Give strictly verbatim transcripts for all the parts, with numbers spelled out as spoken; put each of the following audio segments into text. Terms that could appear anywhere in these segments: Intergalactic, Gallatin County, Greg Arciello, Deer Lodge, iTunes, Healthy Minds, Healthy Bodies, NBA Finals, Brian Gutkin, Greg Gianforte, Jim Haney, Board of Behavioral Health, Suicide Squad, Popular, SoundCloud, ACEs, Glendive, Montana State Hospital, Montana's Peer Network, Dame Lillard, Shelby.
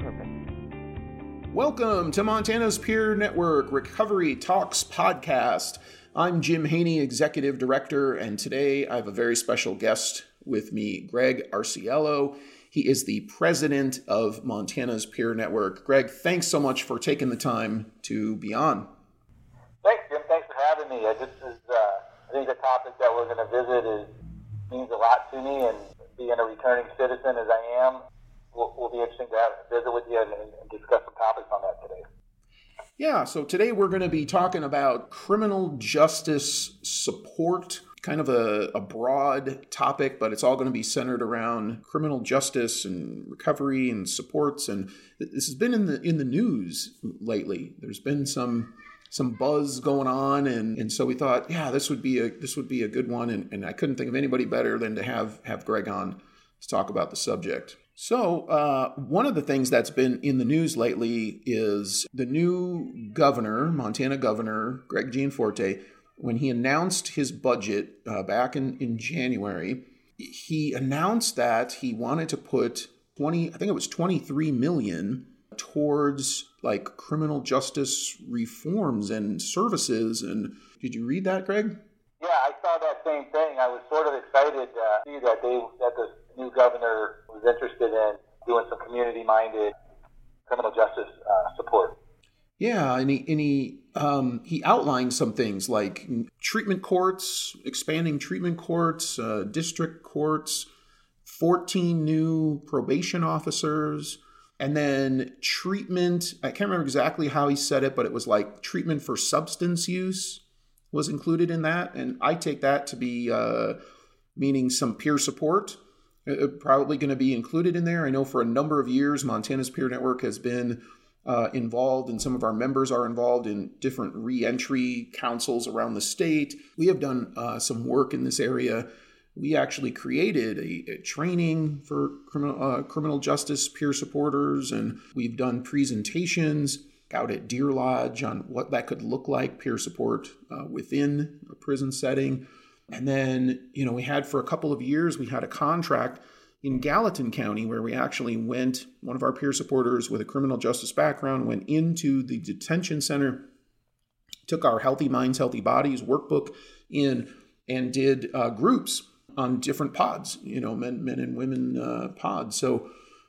purpose. Welcome to Montana's Peer Network Recovery Talks podcast. I'm Jim Haney, Executive Director, and today I have a very special guest with me, Greg Arciello. He is the president of Montana's Peer Network. Greg, thanks so much for taking the time to be on. Thanks, Jim. Thanks for having me. I, just, is, uh, I think the topic that we're going to visit is, means a lot to me, and being a returning citizen as I am, Will, will be interesting to have a visit with you and, and discuss some topics on that today. Yeah, so today we're going to be talking about criminal justice support, kind of a, a broad topic, but it's all going to be centered around criminal justice and recovery and supports. And this has been in the in the news lately. There's been some some buzz going on, and, and so we thought, yeah, this would be a this would be a good one. And, and I couldn't think of anybody better than to have have Greg on to talk about the subject. So uh, one of the things that's been in the news lately is the new governor, Montana governor, Greg Gianforte, when he announced his budget uh, back in, in January, he announced that he wanted to put twenty, I think it was twenty-three million towards like criminal justice reforms and services. And did you read that, Greg? Yeah, I saw that same thing. I was sort of excited to see that they, that the new governor was interested in doing some community-minded criminal justice uh, support. Yeah, and he and he, um, he outlined some things like treatment courts, expanding treatment courts, uh, district courts, fourteen new probation officers, and then treatment. I can't remember exactly how he said it, but it was like treatment for substance use was included in that. And I take that to be uh, meaning some peer support. Probably going to be included in there. I know for a number of years, Montana's Peer Network has been uh, involved, and some of our members are involved in different reentry councils around the state. We have done uh, some work in this area. We actually created a, a training for criminal, uh, criminal justice peer supporters, and we've done presentations out at Deer Lodge on what that could look like, peer support uh, within a prison setting. And then, you know, we had for a couple of years, we had a contract in Gallatin County where we actually went, one of our peer supporters with a criminal justice background went into the detention center, took our Healthy Minds, Healthy Bodies workbook in and did uh, groups on different pods, you know, men, men and women uh, pods. So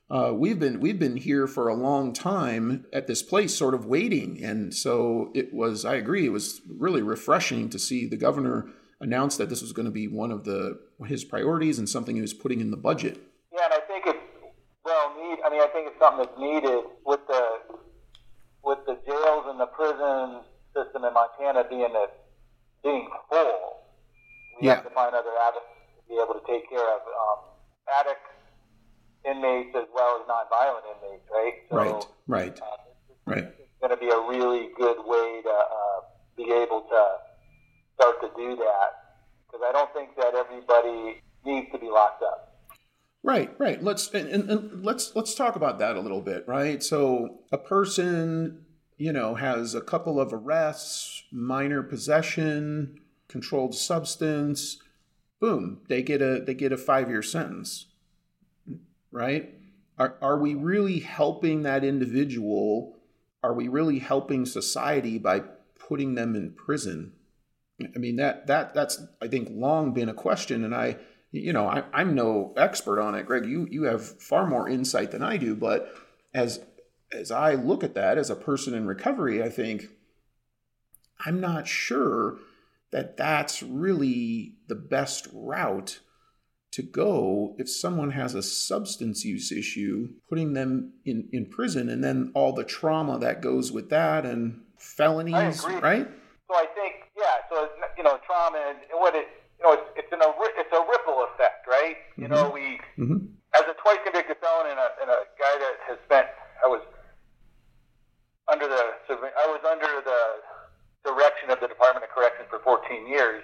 uh, we've been we've been here for a long time at this place sort of waiting. And so it was, I agree, it was really refreshing to see the governor announced that this was going to be one of the his priorities and something he was putting in the budget. Yeah, and I think it's well need. I mean, I think it's something that's needed with the with the jails and the prison system in Montana being a, being full. We yeah. have to find other avenues to be able to take care of um, addict inmates as well as nonviolent inmates, right? So, right. Right. Uh, it's, right. It's going to be a really good way to uh, be able to start to do that, because I don't think that everybody needs to be locked up. Right, right. Let's and, and, and let's let's talk about that a little bit, right? So a person, you know, has a couple of arrests, minor possession, controlled substance, boom, they get a they get a five-year sentence, right? Are are we really helping that individual? Are we really helping society by putting them in prison? I mean, that that that's, I think, long been a question. And I, you know, I, I'm no expert on it. Greg, you, you have far more insight than I do. But as as I look at that as a person in recovery, I think I'm not sure that that's really the best route to go if someone has a substance use issue, putting them in, in prison and then all the trauma that goes with that and felonies, right? So I think, yeah, so, you know, trauma and what it, you know, it's, it's, an, it's a ripple effect, right? Mm-hmm. You know, we, mm-hmm. as a twice convicted felon and a, and a guy that has spent, I was under the, I was under fifteen years.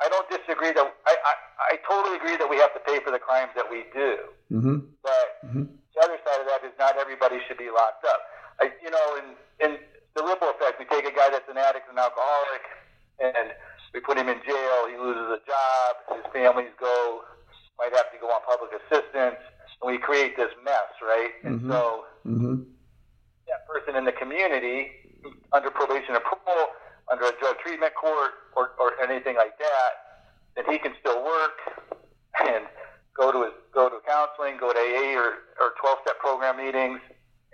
I don't disagree that I, I, I totally agree that we have to pay for the crimes that we do. Mm-hmm. But mm-hmm. the other side of that is not everybody should be locked up. I, you know, in, in the ripple effect, we take a guy that's an addict and an alcoholic, and we put him in jail. He loses a job. His families go might have to go on public assistance, and we create this mess, right? And mm-hmm. so mm-hmm. that person in the community under probation or parole, under a drug treatment court or, or anything like that, then he can still work and go to his, go to counseling, go to A A or, or twelve-step program meetings,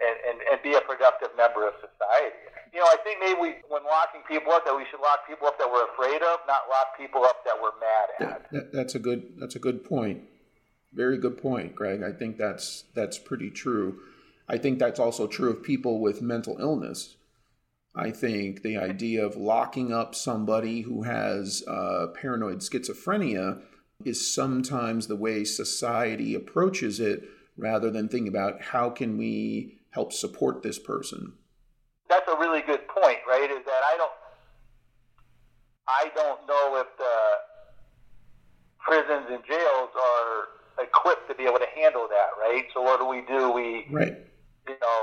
and, and, and be a productive member of society. You know, I think maybe we, when locking people up, that we should lock people up that we're afraid of, not lock people up that we're mad at. That, that, that's a good that's a good point. Very good point, Greg. I think that's that's pretty true. I think that's also true of people with mental illness. I think the idea of locking up somebody who has uh, paranoid schizophrenia is sometimes the way society approaches it, rather than thinking about how can we help support this person. That's a really good point, right? Is that I don't, I don't know if the prisons and jails are equipped to be able to handle that, right? So what do we do? We, right. you know.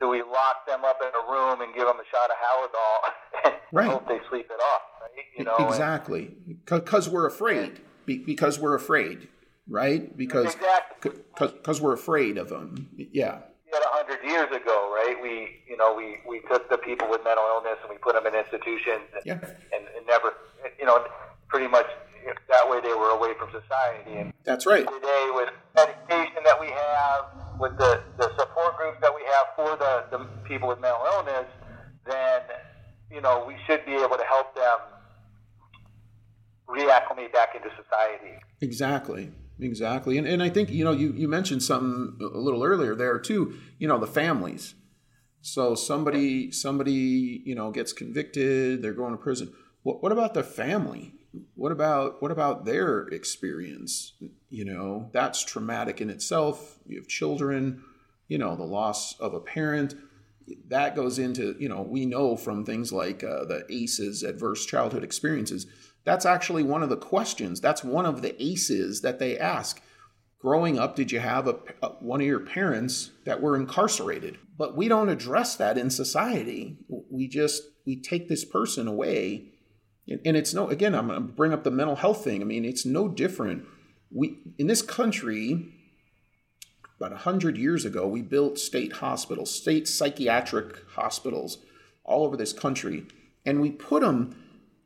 Do we lock them up in a room and give them a shot of Halidol and right. hope they sleep it off? Right? You know, exactly. Because we're afraid. Be- because we're afraid, right? Because exactly. cause, cause we're afraid of them. Yeah. Yet a hundred years ago, right? We, you know, we, we took the people with mental illness and we put them in institutions and, yeah. and, and never, you know, pretty much that way they were away from society. And that's right. Today with medication that we have, with the, the support groups that we have for the, the people with mental illness, then, you know, we should be able to help them reacclimate back into society. Exactly. Exactly. And and I think, you know, you, you mentioned something a little earlier there too, you know, the families. So somebody, somebody, you know, gets convicted, they're going to prison. What, what about the family? What about what about their experience? You know, that's traumatic in itself. You have children, you know, the loss of a parent. That goes into, you know, we know from things like uh, the A C Es, adverse childhood experiences. That's actually one of the questions. That's one of the A C Es that they ask. Growing up, did you have a, a, one of your parents that were incarcerated? But we don't address that in society. We just, we take this person away. And it's no, again, I'm going to bring up the mental health thing. I mean, it's no different. We, in this country, about one hundred years ago, we built state hospitals, state psychiatric hospitals all over this country. And we put them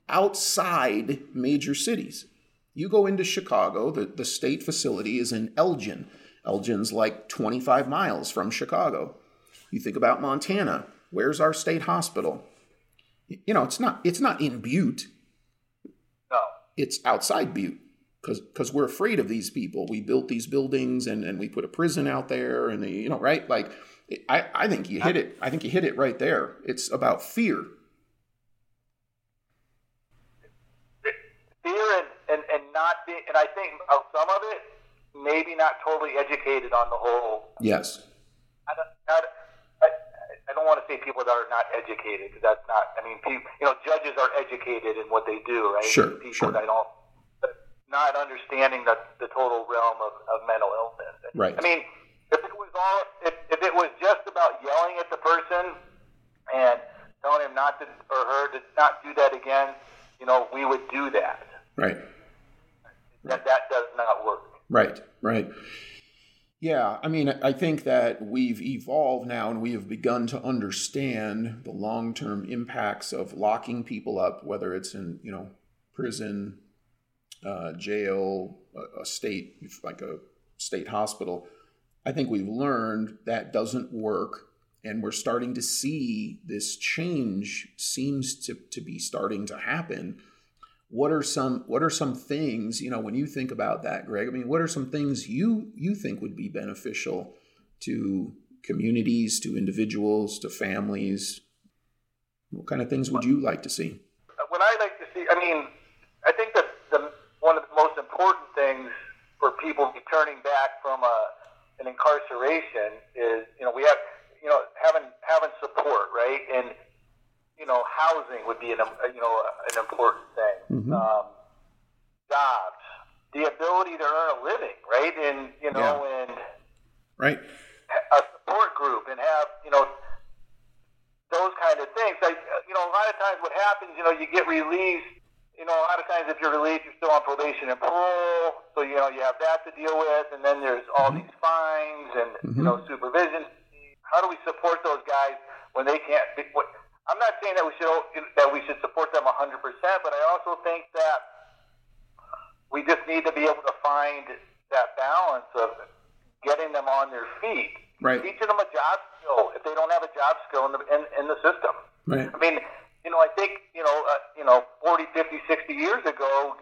outside major cities. You go into Chicago, the, the state facility is in Elgin. Elgin's like twenty-five miles from Chicago. You think about Montana. Where's our state hospital? You know, it's not it's not in Butte. No. It's outside Butte because because we're afraid of these people. We built these buildings and, and we put a prison out there and, they, you know, right? Like, I, I think you hit it. I think you hit it right there. It's about fear. Fear and, and, and not being, and I think of some of it, maybe not totally educated on the whole. Yes. I don't, I don't, I don't want to say people that are not educated, because that's not, I mean, people, you know, judges are educated in what they do, right? Sure, people sure. That don't, not understanding the, the total realm of, of mental illness. Right. I mean, if it was all, if, if it was just about yelling at the person and telling him not to, or her to not do that again, you know, we would do that. Right. That, that does not work. Right, right. Yeah, I mean, I think that we've evolved now and we have begun to understand the long-term impacts of locking people up, whether it's in, you know, prison, uh, jail, a, a state, like a state hospital. I think we've learned that doesn't work. And we're starting to see this change seems to, to be starting to happen. What are some what are some things, you know, when you think about that, Greg, I mean, what are some things you, you think would be beneficial to communities, to individuals, to families? What kind of things would you like to see? What I like to see, I mean, I think that the, one of the most important things for people returning back from a, an incarceration is, you know, we have, you know, having having support, right? And, you know, housing would be, an you know, an important thing. mm-hmm. um, jobs, the ability to earn a living, right? And, you know, yeah. and right. a support group and have, you know, those kind of things. Like, you know, a lot of times what happens, you know, you get released. You know, a lot of times if you're released, you're still on probation and parole. So, you know, you have that to deal with. And then there's all mm-hmm. these fines and, mm-hmm. you know, supervision. How do we support those guys when they can't be, what, I'm not saying that we should that we should support them one hundred percent, but I also think that we just need to be able to find that balance of getting them on their feet, right. teaching them a job skill if they don't have a job skill in the in, in the system. Right. I mean, you know, I think you know, uh, you know, forty, fifty, sixty years ago,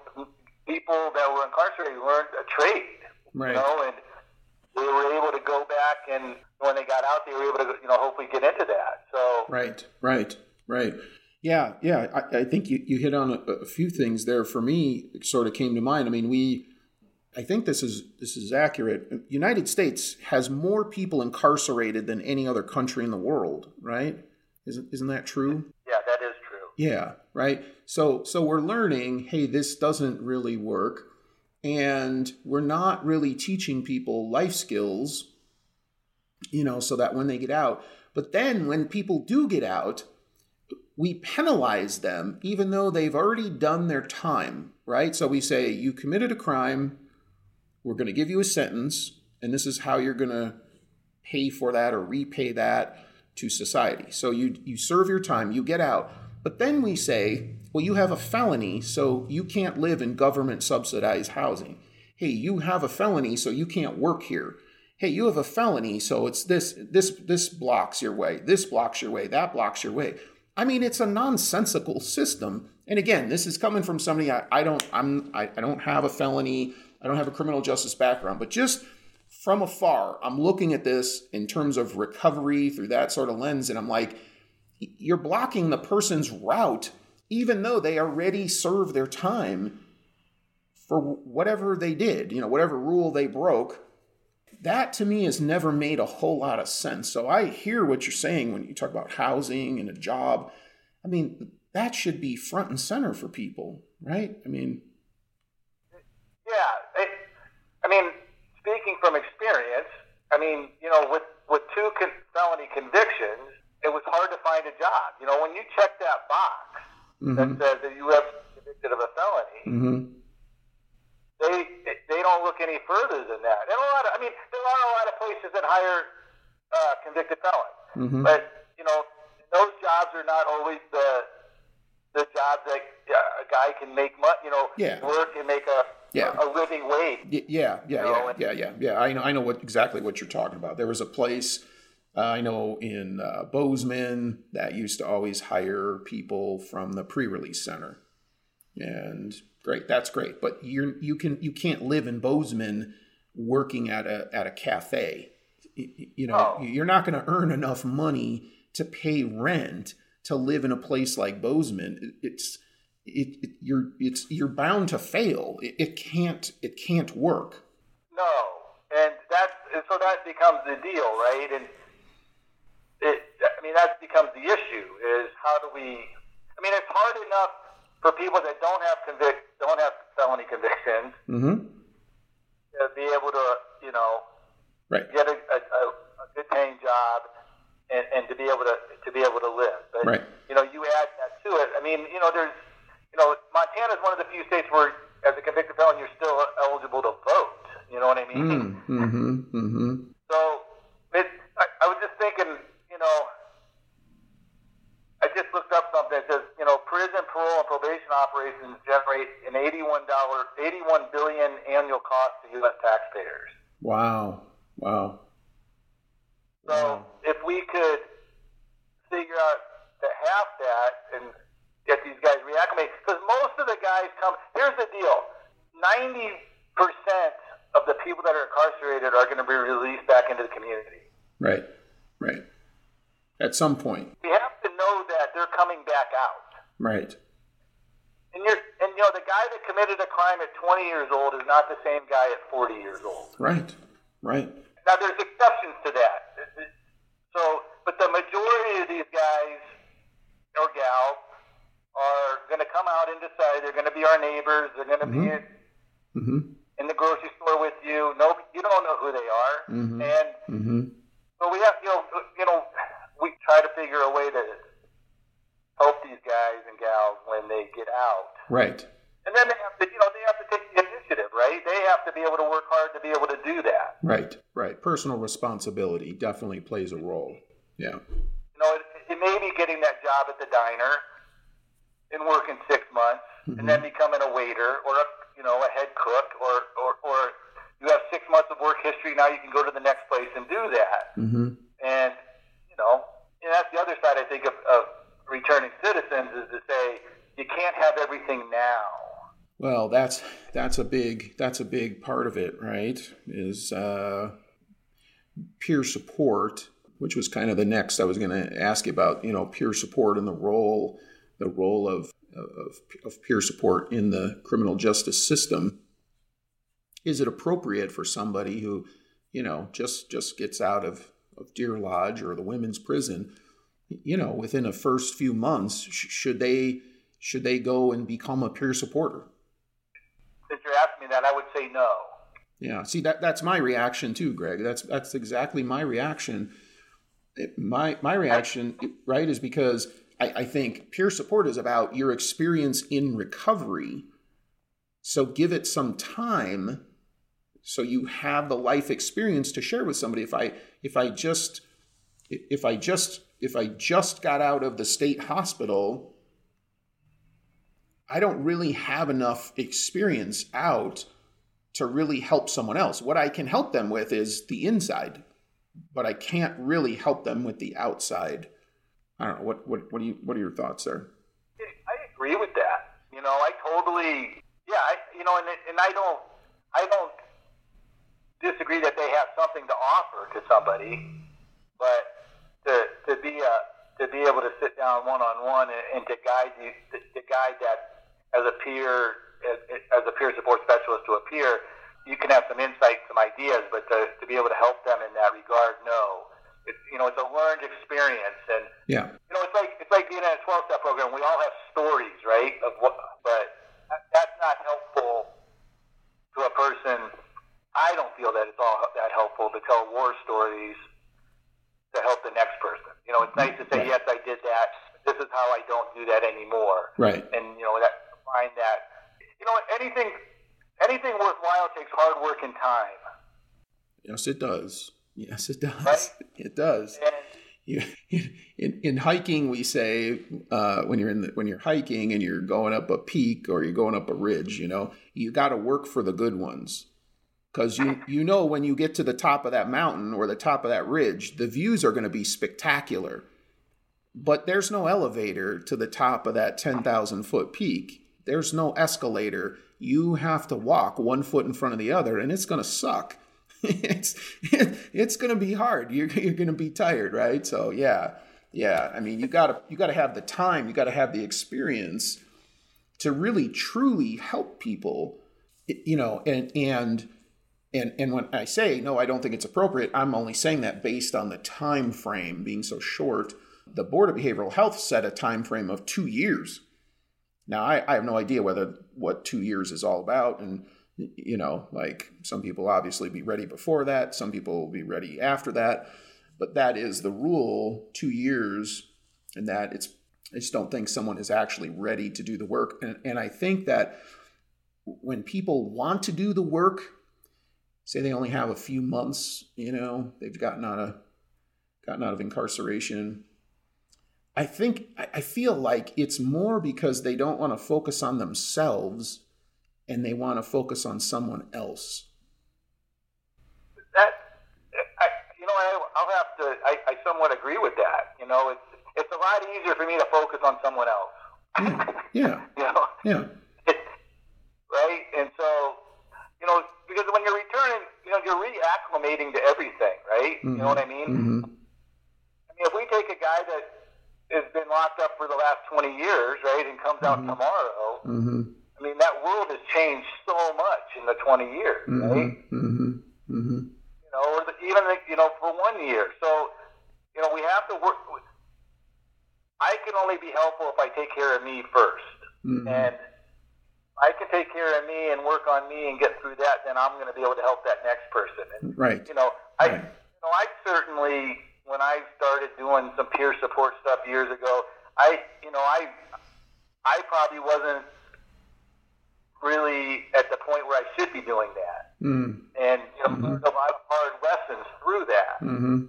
people that were incarcerated learned a trade, right. you know, and they were able to go back and. When they got out, they were able to, you know, hopefully get into that. So right, right, right. Yeah, yeah. I, I think you, you hit on a, a few things there for me, sort of came to mind. I mean, we, I think this is this is accurate. United States has more people incarcerated than any other country in the world, right? Isn't isn't that true? Yeah, that is true. Yeah, right. So so we're learning, hey, this doesn't really work. And we're not really teaching people life skills, you know, so that when they get out, but then when people do get out, we penalize them, even though they've already done their time, right? So we say, you committed a crime, we're going to give you a sentence, and this is how you're going to pay for that or repay that to society. So you, you serve your time, you get out, but then we say, well, you have a felony, so you can't live in government subsidized housing. Hey, you have a felony, so you can't work here. Hey, you have a felony, so it's this, this, this blocks your way, this blocks your way, that blocks your way. I mean, it's a nonsensical system. And again, this is coming from somebody I, I don't, I'm, I, I don't have a felony, I don't have a criminal justice background, but just from afar, I'm looking at this in terms of recovery through that sort of lens, and I'm like, you're blocking the person's route, even though they already served their time for whatever they did, you know, whatever rule they broke. That to me has never made a whole lot of sense. So I hear what you're saying when you talk about housing and a job. I mean, that should be front and center for people, right? I mean, yeah. It, I mean, speaking from experience, I mean, you know, with with two con- felony convictions, it was hard to find a job. You know, when you check that box mm-hmm. that says that you have been convicted of a felony. Mm-hmm. They they don't look any further than that. And a lot of, I mean, there are a lot of places that hire uh, convicted felons. Mm-hmm. But, you know, those jobs are not always the the jobs that uh, a guy can make money, you know, yeah. work and make a yeah. a, a living wage. Yeah, yeah, yeah, you know? yeah, yeah, yeah, yeah. I know, I know what exactly what you're talking about. There was a place, uh, I know, in uh, Bozeman that used to always hire people from the pre-release center. And great, that's great, but you you can you can't live in Bozeman working at a at a cafe. You, you know, oh. you're not going to earn enough money to pay rent to live in a place like Bozeman. It's it, it you're it's you're bound to fail. It, it can't it can't work. No, and that so that becomes the deal, right? And it I mean that becomes the issue is how do we? I mean it's hard enough. For people that don't have convict, don't have felony convictions, mm-hmm. to be able to, you know, right. get a, a, a good paying job and, and to be able to to be able to live. But right. you know, you add that to it. I mean, you know, there's, you know, Montana's one of the few states where, as a convicted felon, you're still eligible to vote. You know what I mean? Mm-hmm. Mm-hmm. So it, I, I was just thinking, you know. I just looked up something that says, you know, prison, parole, and probation operations generate an eighty-one billion dollars annual cost to U S taxpayers. Wow. Wow. So wow. if we could figure out to half that and get these guys reacclimated, because most of the guys come, here's the deal, ninety percent of the people that are incarcerated are going to be released back into the community. Right. Right. At some point. We have to know that they're coming back out. Right. And you're, and you know, the guy that committed a crime at twenty years old is not the same guy at forty years old. Right. Right. Now there's exceptions to that. So, but the majority of these guys or gals are going to come out out and decide. They're going to be our neighbors. They're going to mm-hmm. be mm-hmm. in the grocery store with you. No, you don't know who they are. Mm-hmm. And mm-hmm. so we have, you know, you know, we try to figure a way to help these guys and gals when they get out. Right. And then they have to, you know, they have to take the initiative, right? They have to be able to work hard to be able to do that. Right, right. Personal responsibility definitely plays a role. Yeah. You know, it, it may be getting that job at the diner and working six months mm-hmm. and then becoming a waiter or, a, you know, a head cook or, or, or you have six months of work history. Now you can go to the next place and do that. Mm-hmm. And, you know, and that's the other side, I think, of, of returning citizens is to say you can't have everything now. Well, that's that's a big that's a big part of it, right? Is uh, peer support, which was kind of the next I was going to ask you about. You know, peer support and the role the role of, of of peer support in the criminal justice system. Is it appropriate for somebody who, you know, just just gets out of, of Deer Lodge or the women's prison, you know, within the first few months, sh- should they should they go and become a peer supporter? If you're asking me that, I would say no. Yeah, see, that that's my reaction too, Greg. That's that's exactly my reaction. It, my my reaction, right, is because I, I think peer support is about your experience in recovery. So give it some time, so you have the life experience to share with somebody. If I if I just if I just if I just got out of the state hospital, I don't really have enough experience out to really help someone else. What I can help them with is the inside, but I can't really help them with the outside. I don't know. What what what do you what are your thoughts there? I agree with that. You know, I totally yeah. I, you know, and and I don't I don't disagree that they have something to offer to somebody, but to to be a to be able to sit down one-on-one and, and to guide you, to, to guide that as a peer, as, as a peer support specialist to a peer, you can have some insights, some ideas, but to, to be able to help them in that regard, no. It's, you know, it's a learned experience. And, yeah. you know, it's like, it's like being in a twelve-step program. We all have stories, right? Of what, but that's not helpful to a person. I don't feel that it's all that helpful to tell war stories to help the next person. You know, it's nice to say, right. yes, I did that. This is how I don't do that anymore. Right. And, you know, that find that, you know, anything, anything worthwhile takes hard work and time. Yes, it does. Yes, it does. Right? It does. And, you, in, in hiking, we say, uh, when you're in the, when you're hiking and you're going up a peak or you're going up a ridge, you know, you got to work for the good ones. Because you, you know when you get to the top of that mountain or the top of that ridge, the views are going to be spectacular. But there's no elevator to the top of that ten thousand foot peak. There's no escalator. You have to walk one foot in front of the other, and it's going to suck. it's it, it's going to be hard. You're, you're going to be tired, right? So, yeah, yeah. I mean, you gotta you got to have the time. You got to have the experience to really, truly help people, you know, and and... And and when I say, no, I don't think it's appropriate, I'm only saying that based on the time frame being so short. The Board of Behavioral Health set a time frame of two years. Now, I, I have no idea whether what two years is all about. And, you know, like some people obviously be ready before that. Some people will be ready after that. But that is the rule, two years, and that it's I just don't think someone is actually ready to do the work. And, and I think that when people want to do the work, say they only have a few months, you know, they've gotten out of gotten out of incarceration. I think I feel like it's more because they don't want to focus on themselves and they want to focus on someone else. That I, you know, I, I'll have to. I, I somewhat agree with that. You know, it's it's a lot easier for me to focus on someone else. Yeah. Yeah. you know? Yeah. It's, right, and so. You know, because when you're returning, you know, you're reacclimating to everything, right? Mm-hmm. You know what I mean? Mm-hmm. I mean, if we take a guy that has been locked up for the last twenty years, right, and comes mm-hmm. out tomorrow, mm-hmm. I mean, that world has changed so much in the twenty years, mm-hmm. right? Mm-hmm. Mm-hmm. You know, or the, even, the, you know, for one year. So, you know, we have to work. With, I can only be helpful if I take care of me first. Mm-hmm. And I can take care of me and work on me and get through that, then I'm going to be able to help that next person. And, right. You know, I, right. you know, I certainly, when I started doing some peer support stuff years ago, I, you know, I, I probably wasn't really at the point where I should be doing that. Mm. And, you know, mm-hmm. there's a lot of hard lessons through that. Mm-hmm.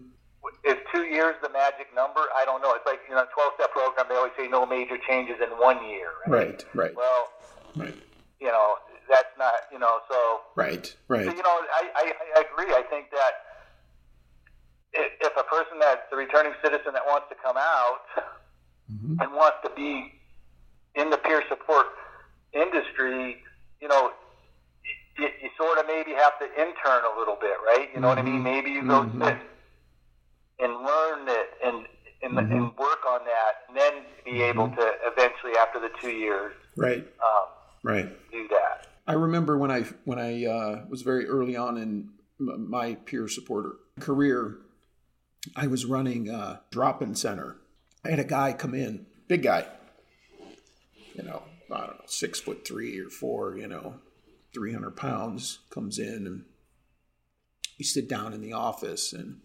Is two years the magic number? I don't know. It's like, you know, a twelve-step program, they always say no major changes in one year. Right, right. right. Well, right. you know, that's not, you know, so. Right, right. So, you know, I, I, I agree. I think that if a person that's a returning citizen that wants to come out mm-hmm. and wants to be in the peer support industry, you know, you, you sort of maybe have to intern a little bit, right? You know mm-hmm. what I mean? Maybe you go mm-hmm. sit and learn it and and, mm-hmm. and work on that, and then be able mm-hmm. to eventually, after the two years, right, um, right, do that. I remember when I when I uh, was very early on in my peer supporter career, I was running a drop-in center. I had a guy come in, big guy, you know, I don't know, six foot three or four, you know, three hundred pounds, comes in and you sit down in the office and.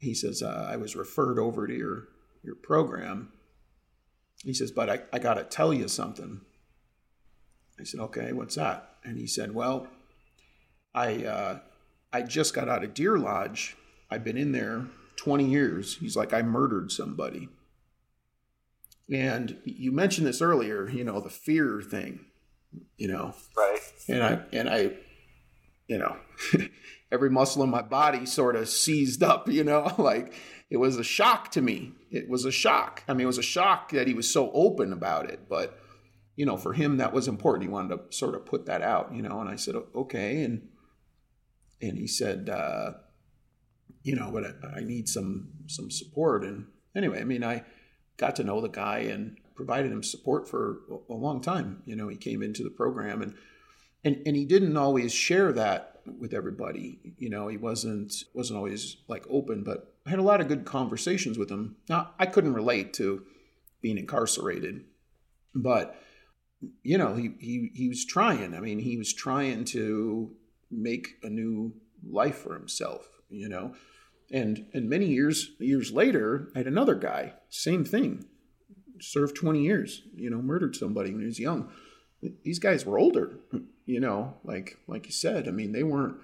He says, uh, I was referred over to your, your program. He says, but I, I got to tell you something. I said, okay, what's that? And he said, well, I uh, I just got out of Deer Lodge. I've been in there twenty years. He's like, I murdered somebody. And you mentioned this earlier, you know, the fear thing, you know. Right. And I, and I you know, every muscle in my body sort of seized up, you know, like it was a shock to me. It was a shock. I mean, it was a shock that he was so open about it. But, you know, for him, that was important. He wanted to sort of put that out, you know, and I said, okay. And and he said, uh, you know, but I, I need some some support. And anyway, I mean, I got to know the guy and provided him support for a long time. You know, he came into the program and And and he didn't always share that with everybody. You know, he wasn't wasn't always like open, but I had a lot of good conversations with him. Now, I couldn't relate to being incarcerated, but, you know, he, he, he was trying. I mean, he was trying to make a new life for himself, you know. And and many years years later, I had another guy, same thing, served twenty years, you know, murdered somebody when he was young. These guys were older, you know, like, like you said, I mean, they weren't,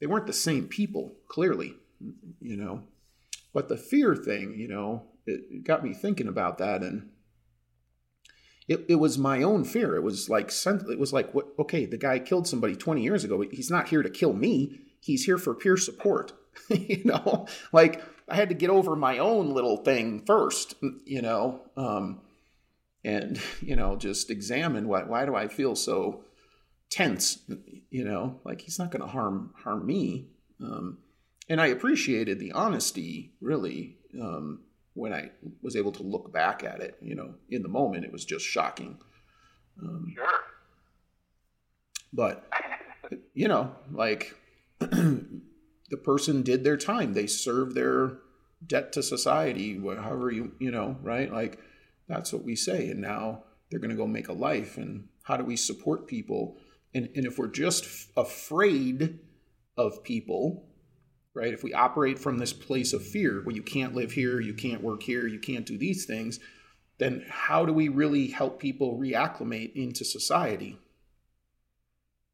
they weren't the same people clearly, you know, but the fear thing, you know, it got me thinking about that. And it, it was my own fear. It was like, it was like, what, okay, the guy killed somebody twenty years ago, but he's not here to kill me. He's here for peer support, you know, like I had to get over my own little thing first, you know, um, and, you know, just examine why, why do I feel so tense, you know, like he's not going to harm harm me. Um, and I appreciated the honesty, really, um, when I was able to look back at it, you know, in the moment, it was just shocking. Um, sure. But, you know, like the person did their time. They served their debt to society, however you, you know, right? Like. That's what we say. And now they're going to go make a life. And how do we support people? And, and if we're just f- afraid of people, right? If we operate from this place of fear, well, you can't live here, you can't work here, you can't do these things, then how do we really help people reacclimate into society?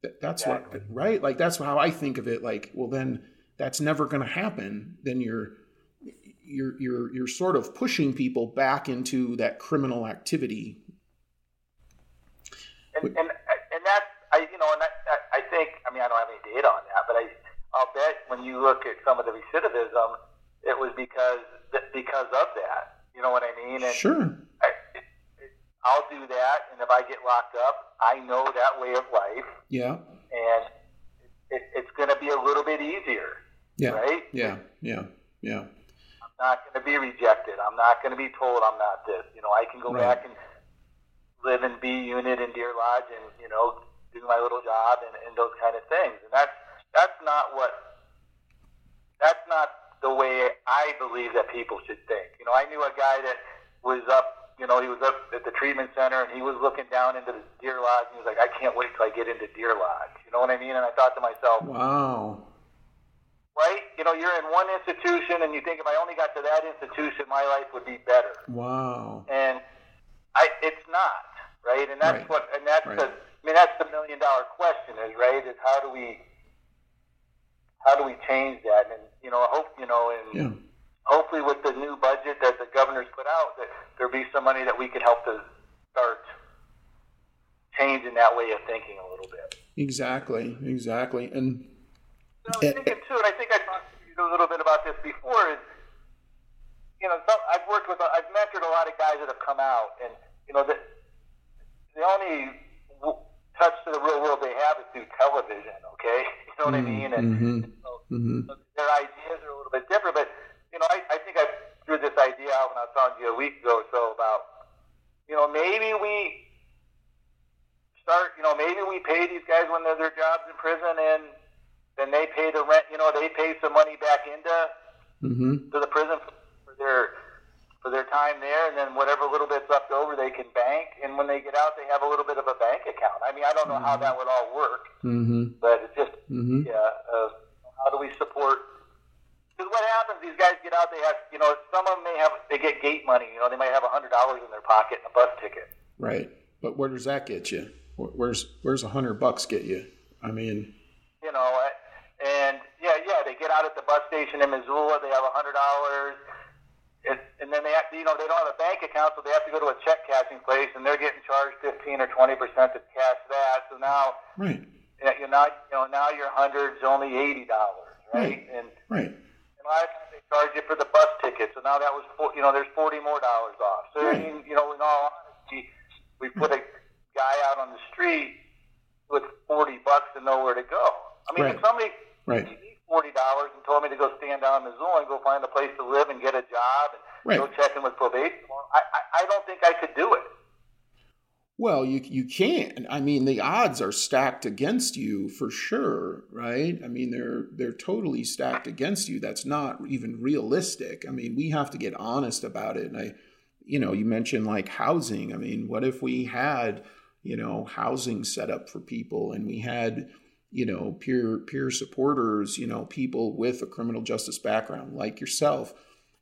That, that's exactly. what, right? Like, that's how I think of it. Like, well, then that's never going to happen. Then you're You're you're you're sort of pushing people back into that criminal activity, and and, and that's I you know and I, I think I mean I don't have any data on that, but I I'll bet when you look at some of the recidivism, it was because because of that. You know what I mean? And sure. I, it, it, I'll do that, and if I get locked up, I know that way of life. Yeah. And it, it's going to be a little bit easier. Yeah. Right. Yeah. Yeah. Yeah. Not going to be rejected. I'm not going to be told I'm not this. You know, I can go right. back and live in B unit in Deer Lodge and, you know, do my little job and, and those kind of things. And that's that's not what that's not the way I believe that people should think. You know, I knew a guy that was up you know, he was up at the treatment center, and he was looking down into the Deer Lodge, and he was like, I can't wait till I get into Deer Lodge. You know what I mean? And I thought to myself, wow. Right? You know, you're in one institution, and you think, if I only got to that institution, my life would be better. Wow. And I, it's not, right? And that's right. what, and that's right. the, I mean, that's the million-dollar question is, right, is how do we, how do we change that? And, you know, I hope, you know, and... Yeah. Hopefully with the new budget that the governor's put out, that there'll be some money that we could help to start changing that way of thinking a little bit. Exactly, exactly. And so I was thinking too, and I think I talked to you a little bit about this before, is, you know, some, I've worked with, I've mentored a lot of guys that have come out, and, you know, the, the only touch to the real world they have is through television, okay? You know what mm-hmm. I mean? And mm-hmm. so, mm-hmm. so their ideas are a little bit different, but you know, I, I think I threw this idea out when I was talking to you a week ago or so about, you know, maybe we start, you know, maybe we pay these guys when they're their jobs in prison, and then they pay the rent, you know, they pay some money back into mm-hmm. to the prison for their for their time there, and then whatever little bit's left over they can bank, and when they get out they have a little bit of a bank account. I mean, I don't know mm-hmm. how that would all work, mm-hmm. but it's just, mm-hmm. yeah, uh, how do we support? Because what happens, these guys get out, they have, you know, some of them may have, they get gate money, you know, they might have one hundred dollars in their pocket and a bus ticket. Right. But where does that get you? Where's where's one hundred bucks get you? I mean. You know, and yeah, yeah, they get out at the bus station in Missoula, they have one hundred dollars, and, and then they have to, you know, they don't have a bank account, so they have to go to a check cashing place, and they're getting charged fifteen or twenty percent to cash that. So now, right. you're not, you know, now your one hundred's only eighty dollars, right? Right, and, right. They charge you for the bus ticket, so now that was, you know, there's forty more dollars off. So, right. I mean, you know, in all honesty, we put a guy out on the street with forty bucks and nowhere to go. I mean, right. if somebody right. gave me forty dollars and told me to go stand down in Missoula and go find a place to live and get a job and right. go check in with probation, I, I, I don't think I could do it. Well, you you can. I mean, the odds are stacked against you for sure, right? I mean, they're they're totally stacked against you. That's not even realistic. I mean, we have to get honest about it. And I, you know, you mentioned like housing. I mean, what if we had, you know, housing set up for people, and we had, you know, peer peer supporters, you know, people with a criminal justice background like yourself,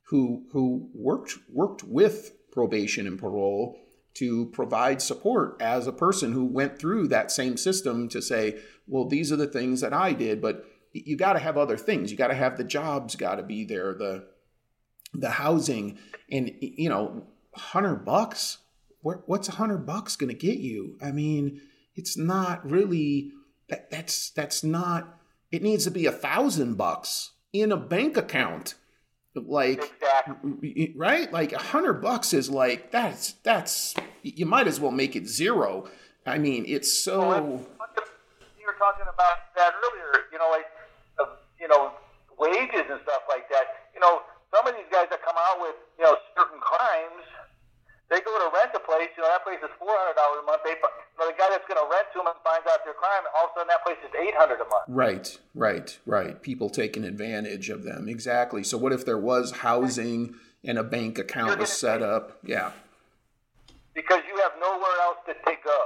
who who worked worked with probation and parole to provide support as a person who went through that same system, to say, well, these are the things that I did, but you got to have other things. You got to have the jobs, got to be there, the the housing, and, you know, one hundred bucks. What's one hundred bucks going to get you? I mean, it's not really that, that's that's not. It needs to be a thousand bucks in a bank account. Like, exactly. Right? Like a hundred bucks is like, that's, that's, you might as well make it zero. I mean, it's so. Well, you were talking about that earlier, you know, like, uh, you know, wages and stuff like that. You know, some of these guys that come out with, you know, certain crimes, they go to rent a place, you know, that place is four hundred dollars a month. They, you know, the guy that's going to rent to them and finds out their crime, all of a sudden that place is eight hundred dollars a month. Right, right, right. People taking advantage of them. Exactly. So what if there was housing and a bank account was set up? Yeah. Because you have nowhere else to take go.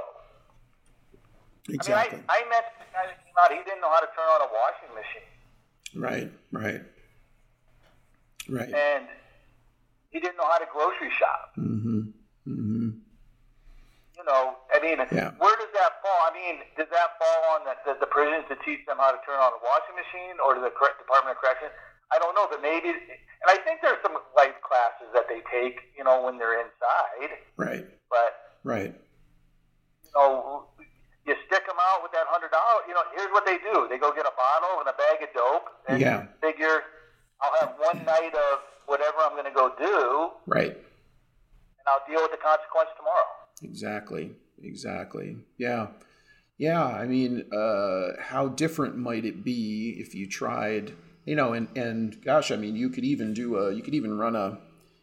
Exactly. I mean, I, I met the guy that came out, he didn't know how to turn on a washing machine. Right, right, right. And he didn't know how to grocery shop. Mm-hmm. Mm-hmm. You know, I mean, yeah. where does that fall? I mean, does that fall on the, the, the prisons to teach them how to turn on a washing machine, or to the Department of Corrections? I don't know, but maybe. And I think there's some life classes that they take, you know, when they're inside. Right. But right. You know, you stick them out with that hundred dollar. You know, here's what they do: they go get a bottle and a bag of dope, and yeah. figure, I'll have one night of whatever I'm going to go do. Right. And I'll deal with the consequence tomorrow. Exactly. Exactly. Yeah. Yeah. I mean, uh, how different might it be if you tried, you know, and, and gosh, I mean, you could even do a, you could even run a,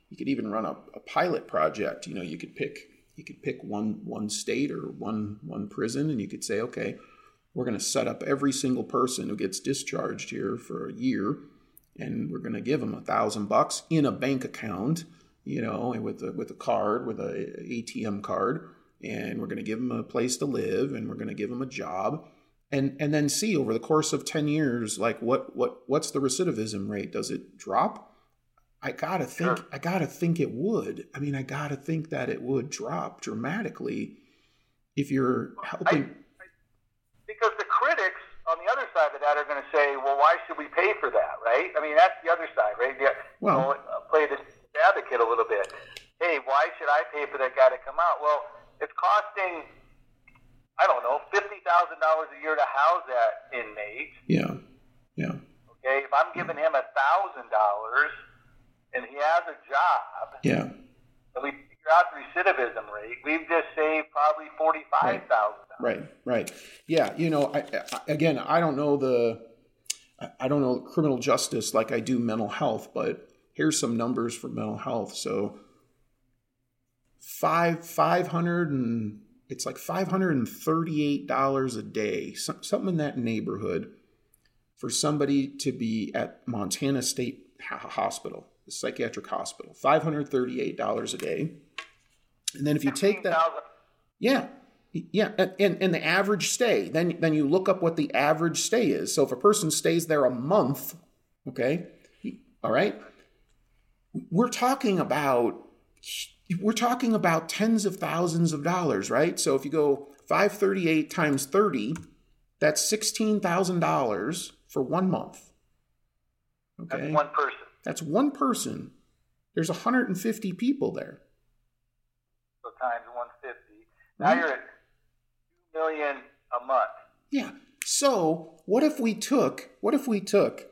you could even run a, a pilot project. You know, you could pick, you could pick one, one state or one, one prison, and you could say, okay, we're going to set up every single person who gets discharged here for a year, and we're going to give them a thousand bucks in a bank account, you know, and with a, with a card, with a A T M card, and we're going to give them a place to live, and we're going to give them a job, and and then see over the course of ten years, like what what what's the recidivism rate? Does it drop? I gotta think. Sure. I gotta think it would. I mean, I gotta think that it would drop dramatically if you're helping. I, I, because the critics on the other side of that are going to say, "Well, why should we pay for that?" Right? I mean, that's the other side, right? Yeah. Well, I'll play the advocate a little bit. Hey, why should I pay for that guy to come out? Well, it's costing, I don't know, fifty thousand dollars a year to house that inmate. Yeah. Yeah. Okay, if I'm giving him a thousand dollars. And he has a job. Yeah. So we figure out the recidivism rate. We've just saved probably forty-five thousand dollars. Right. right, right. Yeah, you know, I, I, again, I don't know the, I don't know criminal justice like I do mental health, but here's some numbers for mental health. So five, five hundred and it's like five hundred thirty-eight dollars a day, some, something in that neighborhood for somebody to be at Montana State Hospital. The psychiatric hospital, five hundred thirty-eight dollars a day. And then if you take that, yeah, yeah. And, and, and the average stay, then, then you look up what the average stay is. So if a person stays there a month, okay. All right. We're talking about, we're talking about tens of thousands of dollars, right? So if you go five thirty-eight times thirty, that's sixteen thousand dollars for one month. Okay. That's one person. That's one person. There's one hundred fifty people there. So times one hundred fifty. Now mm-hmm. you're at two million a month. Yeah. So what if we took, what if we took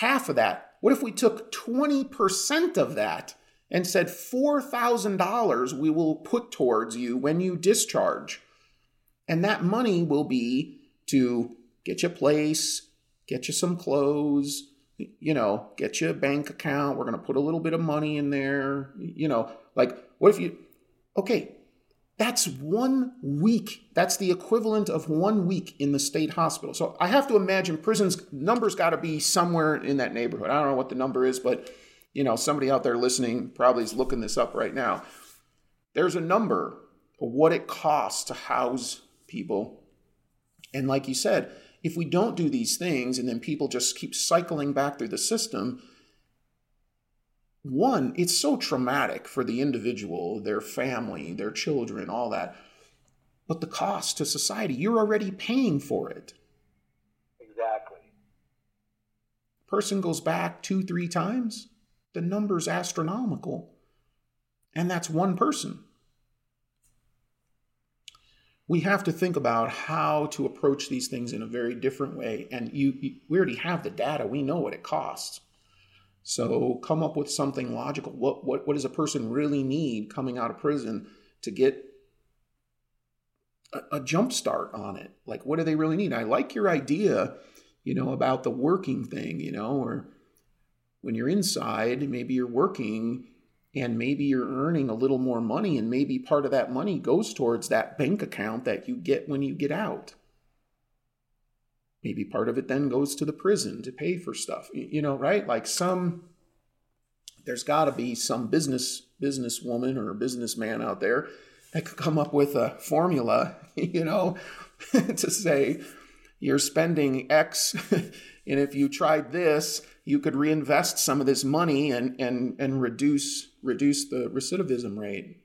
half of that? What if we took twenty percent of that and said four thousand dollars we will put towards you when you discharge? And that money will be to get you a place, get you some clothes, you know, get you a bank account. We're going to put a little bit of money in there. You know, like what if you, okay, that's one week. That's the equivalent of one week in the state hospital. So I have to imagine prisons numbers got to be somewhere in that neighborhood. I don't know what the number is, but you know, somebody out there listening probably is looking this up right now. There's a number of what it costs to house people. And like you said, if we don't do these things and then people just keep cycling back through the system, one, it's so traumatic for the individual, their family, their children, all that. But the cost to society, you're already paying for it. Exactly. Person goes back two, three times, the number's astronomical. And that's one person. We have to think about how to approach these things in a very different way. And you, you, we already have the data. We know what it costs. So come up with something logical. What, what, what does a person really need coming out of prison to get a, a jump start on it? Like, what do they really need? I like your idea, you know, about the working thing, you know, or when you're inside, maybe you're working and maybe you're earning a little more money, and maybe part of that money goes towards that bank account that you get when you get out. Maybe part of it then goes to the prison to pay for stuff, you know, right? Like some, there's got to be some business businesswoman or businessman out there that could come up with a formula, you know, to say you're spending X, and if you tried this, you could reinvest some of this money and, and, and reduce reduce the recidivism rate.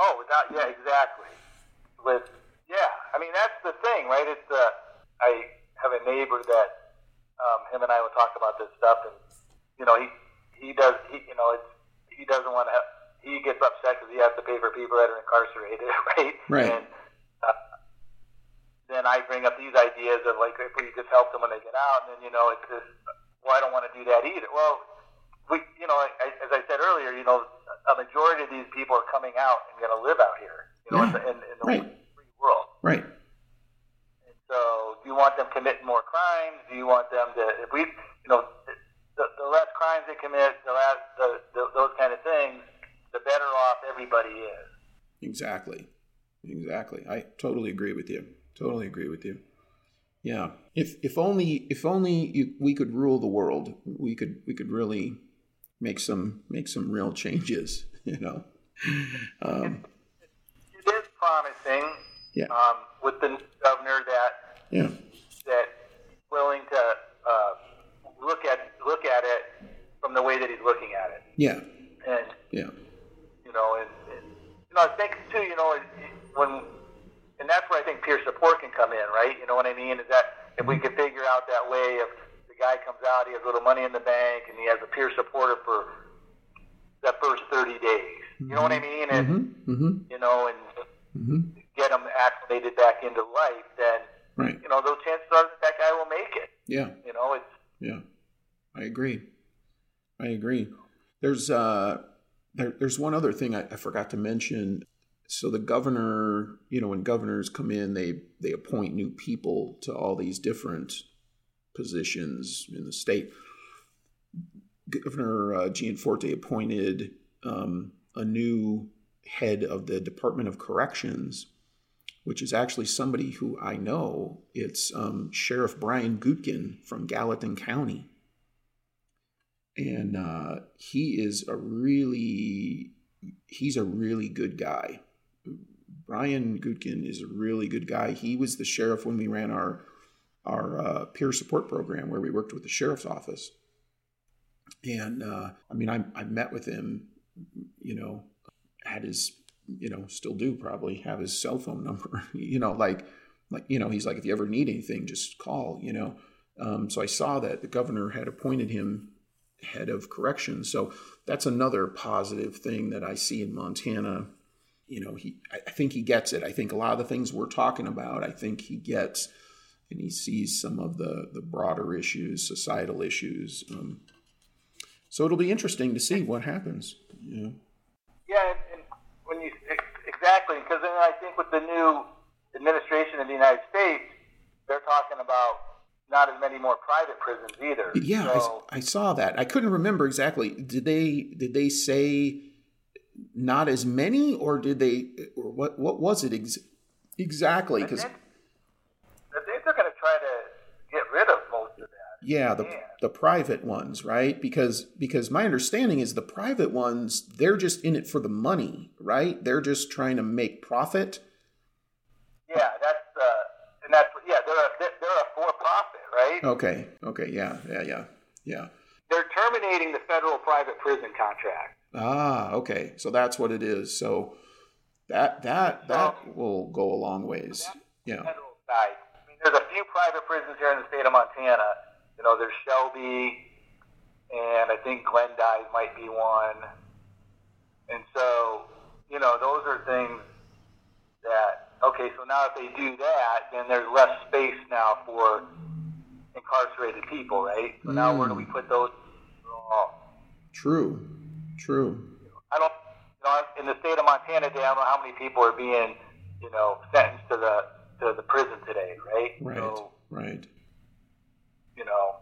Oh, that, yeah, exactly. With yeah, I mean that's the thing, right? It's uh, I have a neighbor that um, him and I would talk about this stuff, and you know he he does he, you know it's, he doesn't want to have, he gets upset because he has to pay for people that are incarcerated, right? Right. And uh, then I bring up these ideas of like if we just help them when they get out, and then you know it's just. Well, I don't want to do that either. Well, we, you know, I, as I said earlier, you know, a majority of these people are coming out and going to live out here, you know, yeah. in, in the right. free world. Right. And so do you want them committing more crimes? Do you want them to, if we, you know, the, the less crimes they commit, the less, the, the, those kind of things, the better off everybody is. Exactly. Exactly. I totally agree with you. Totally agree with you. Yeah. If if only if only you, we could rule the world, we could we could really make some make some real changes, you know. Um, it, it is promising. Yeah. Um, with the new governor that yeah. that willing to uh, look at look at it from the way that he's looking at it. Yeah. And yeah. You know, and, and you know, I think too, you know, when and that's where I think peer support can come in, right? You know what I mean? Is that if we could figure out that way of guy comes out, he has a little money in the bank, and he has a peer supporter for that first thirty days. Mm-hmm. You know what I mean? And, mm-hmm. Mm-hmm. you know, and mm-hmm. get him acclimated back into life, then, right. you know, those chances are that that guy will make it. Yeah. You know, it's... Yeah. I agree. I agree. There's, uh, there, there's one other thing I, I forgot to mention. So the governor, you know, when governors come in, they, they appoint new people to all these different positions in the state. Governor uh, Gianforte appointed um, a new head of the Department of Corrections, which is actually somebody who I know. It's um, Sheriff Brian Gutkin from Gallatin County. And uh, he is a really, he's a really good guy. Brian Gutkin is a really good guy. He was the sheriff when we ran our our uh, peer support program where we worked with the sheriff's office. And, uh, I mean, I, I met with him, you know, had his, you know, still do probably have his cell phone number, you know, like, like, you know, he's like, if you ever need anything, just call, you know? Um, so I saw that the governor had appointed him head of corrections. So that's another positive thing that I see in Montana. You know, he, I, I think he gets it. I think a lot of the things we're talking about, I think he gets. And he sees some of the, the broader issues, societal issues. Um, so it'll be interesting to see what happens. You know? Yeah, and, and when you exactly because then I think with the new administration in the United States, they're talking about not as many more private prisons either. Yeah, so. I, I saw that. I couldn't remember exactly. Did they did they say not as many, or did they? Or what what was it ex- exactly? Because. Yeah, the the private ones, right? Because because my understanding is the private ones, they're just in it for the money, right? They're just trying to make profit. Yeah, that's uh, and that's yeah, they're a, they're a for profit, right? Okay, okay, yeah, yeah, yeah, yeah. They're terminating the federal private prison contract. Ah, okay, so that's what it is. So that that that well, will go a long ways. That's yeah. The federal side. I mean, there's a few private prisons here in the state of Montana. You know, there's Shelby, and I think Glendive might be one. And so, you know, those are things that, okay, so now if they do that, then there's less space now for incarcerated people, right? So mm. now where do we put those? Oh. True, true. I don't, you know, in the state of Montana today, I don't know how many people are being, you know, sentenced to the to the prison today, right? Right, so, right. You know,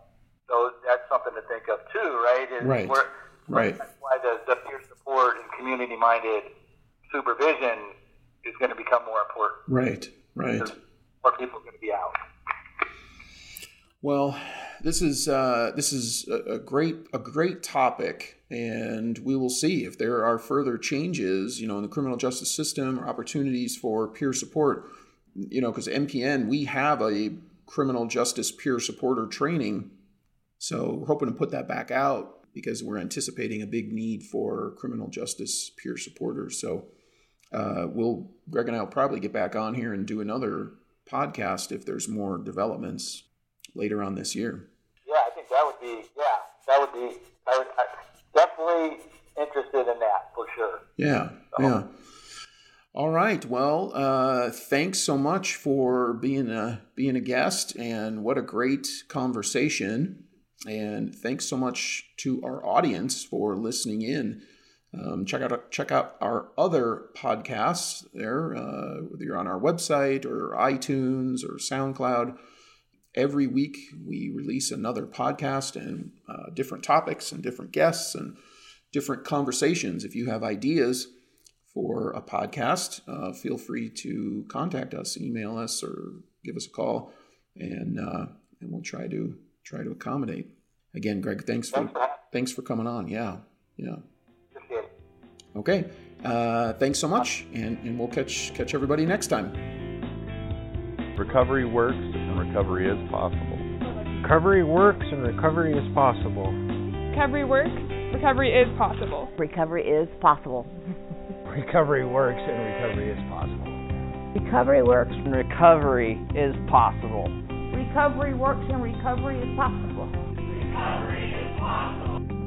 so that's something to think of too, right? Is right. Where, right. That's why the, the peer support and community-minded supervision is going to become more important. Right. Right. Because more people are going to be out. Well, this is uh, this is a, a great a great topic, and we will see if there are further changes, you know, in the criminal justice system or opportunities for peer support. You know, because M P N, we have a criminal justice peer supporter training. So we're hoping to put that back out because we're anticipating a big need for criminal justice peer supporters. So uh, we'll, Greg and I will probably get back on here and do another podcast if there's more developments later on this year. Yeah, I think that would be, yeah, that would be, I would I'm definitely interested in that for sure. Yeah, so. yeah. All right. Well, uh, thanks so much for being a being a guest, and what a great conversation. And thanks so much to our audience for listening in. Um, check out check out our other podcasts there, uh, whether you're on our website or iTunes or SoundCloud. Every week we release another podcast and uh, different topics and different guests and different conversations. If you have ideas for a podcast, uh, feel free to contact us, email us, or give us a call, and uh, and we'll try to try to accommodate. Again, Greg, thanks for thanks for coming on. Yeah, yeah. Okay. Uh, thanks so much, and, and we'll catch catch everybody next time. Recovery works, and recovery is possible. Recovery works, and recovery is possible. Recovery works. Recovery is possible. Recovery is possible. Recovery works, and recovery is possible. Recovery works, and recovery is possible. Recovery works, and recovery is possible. Recovery is possible.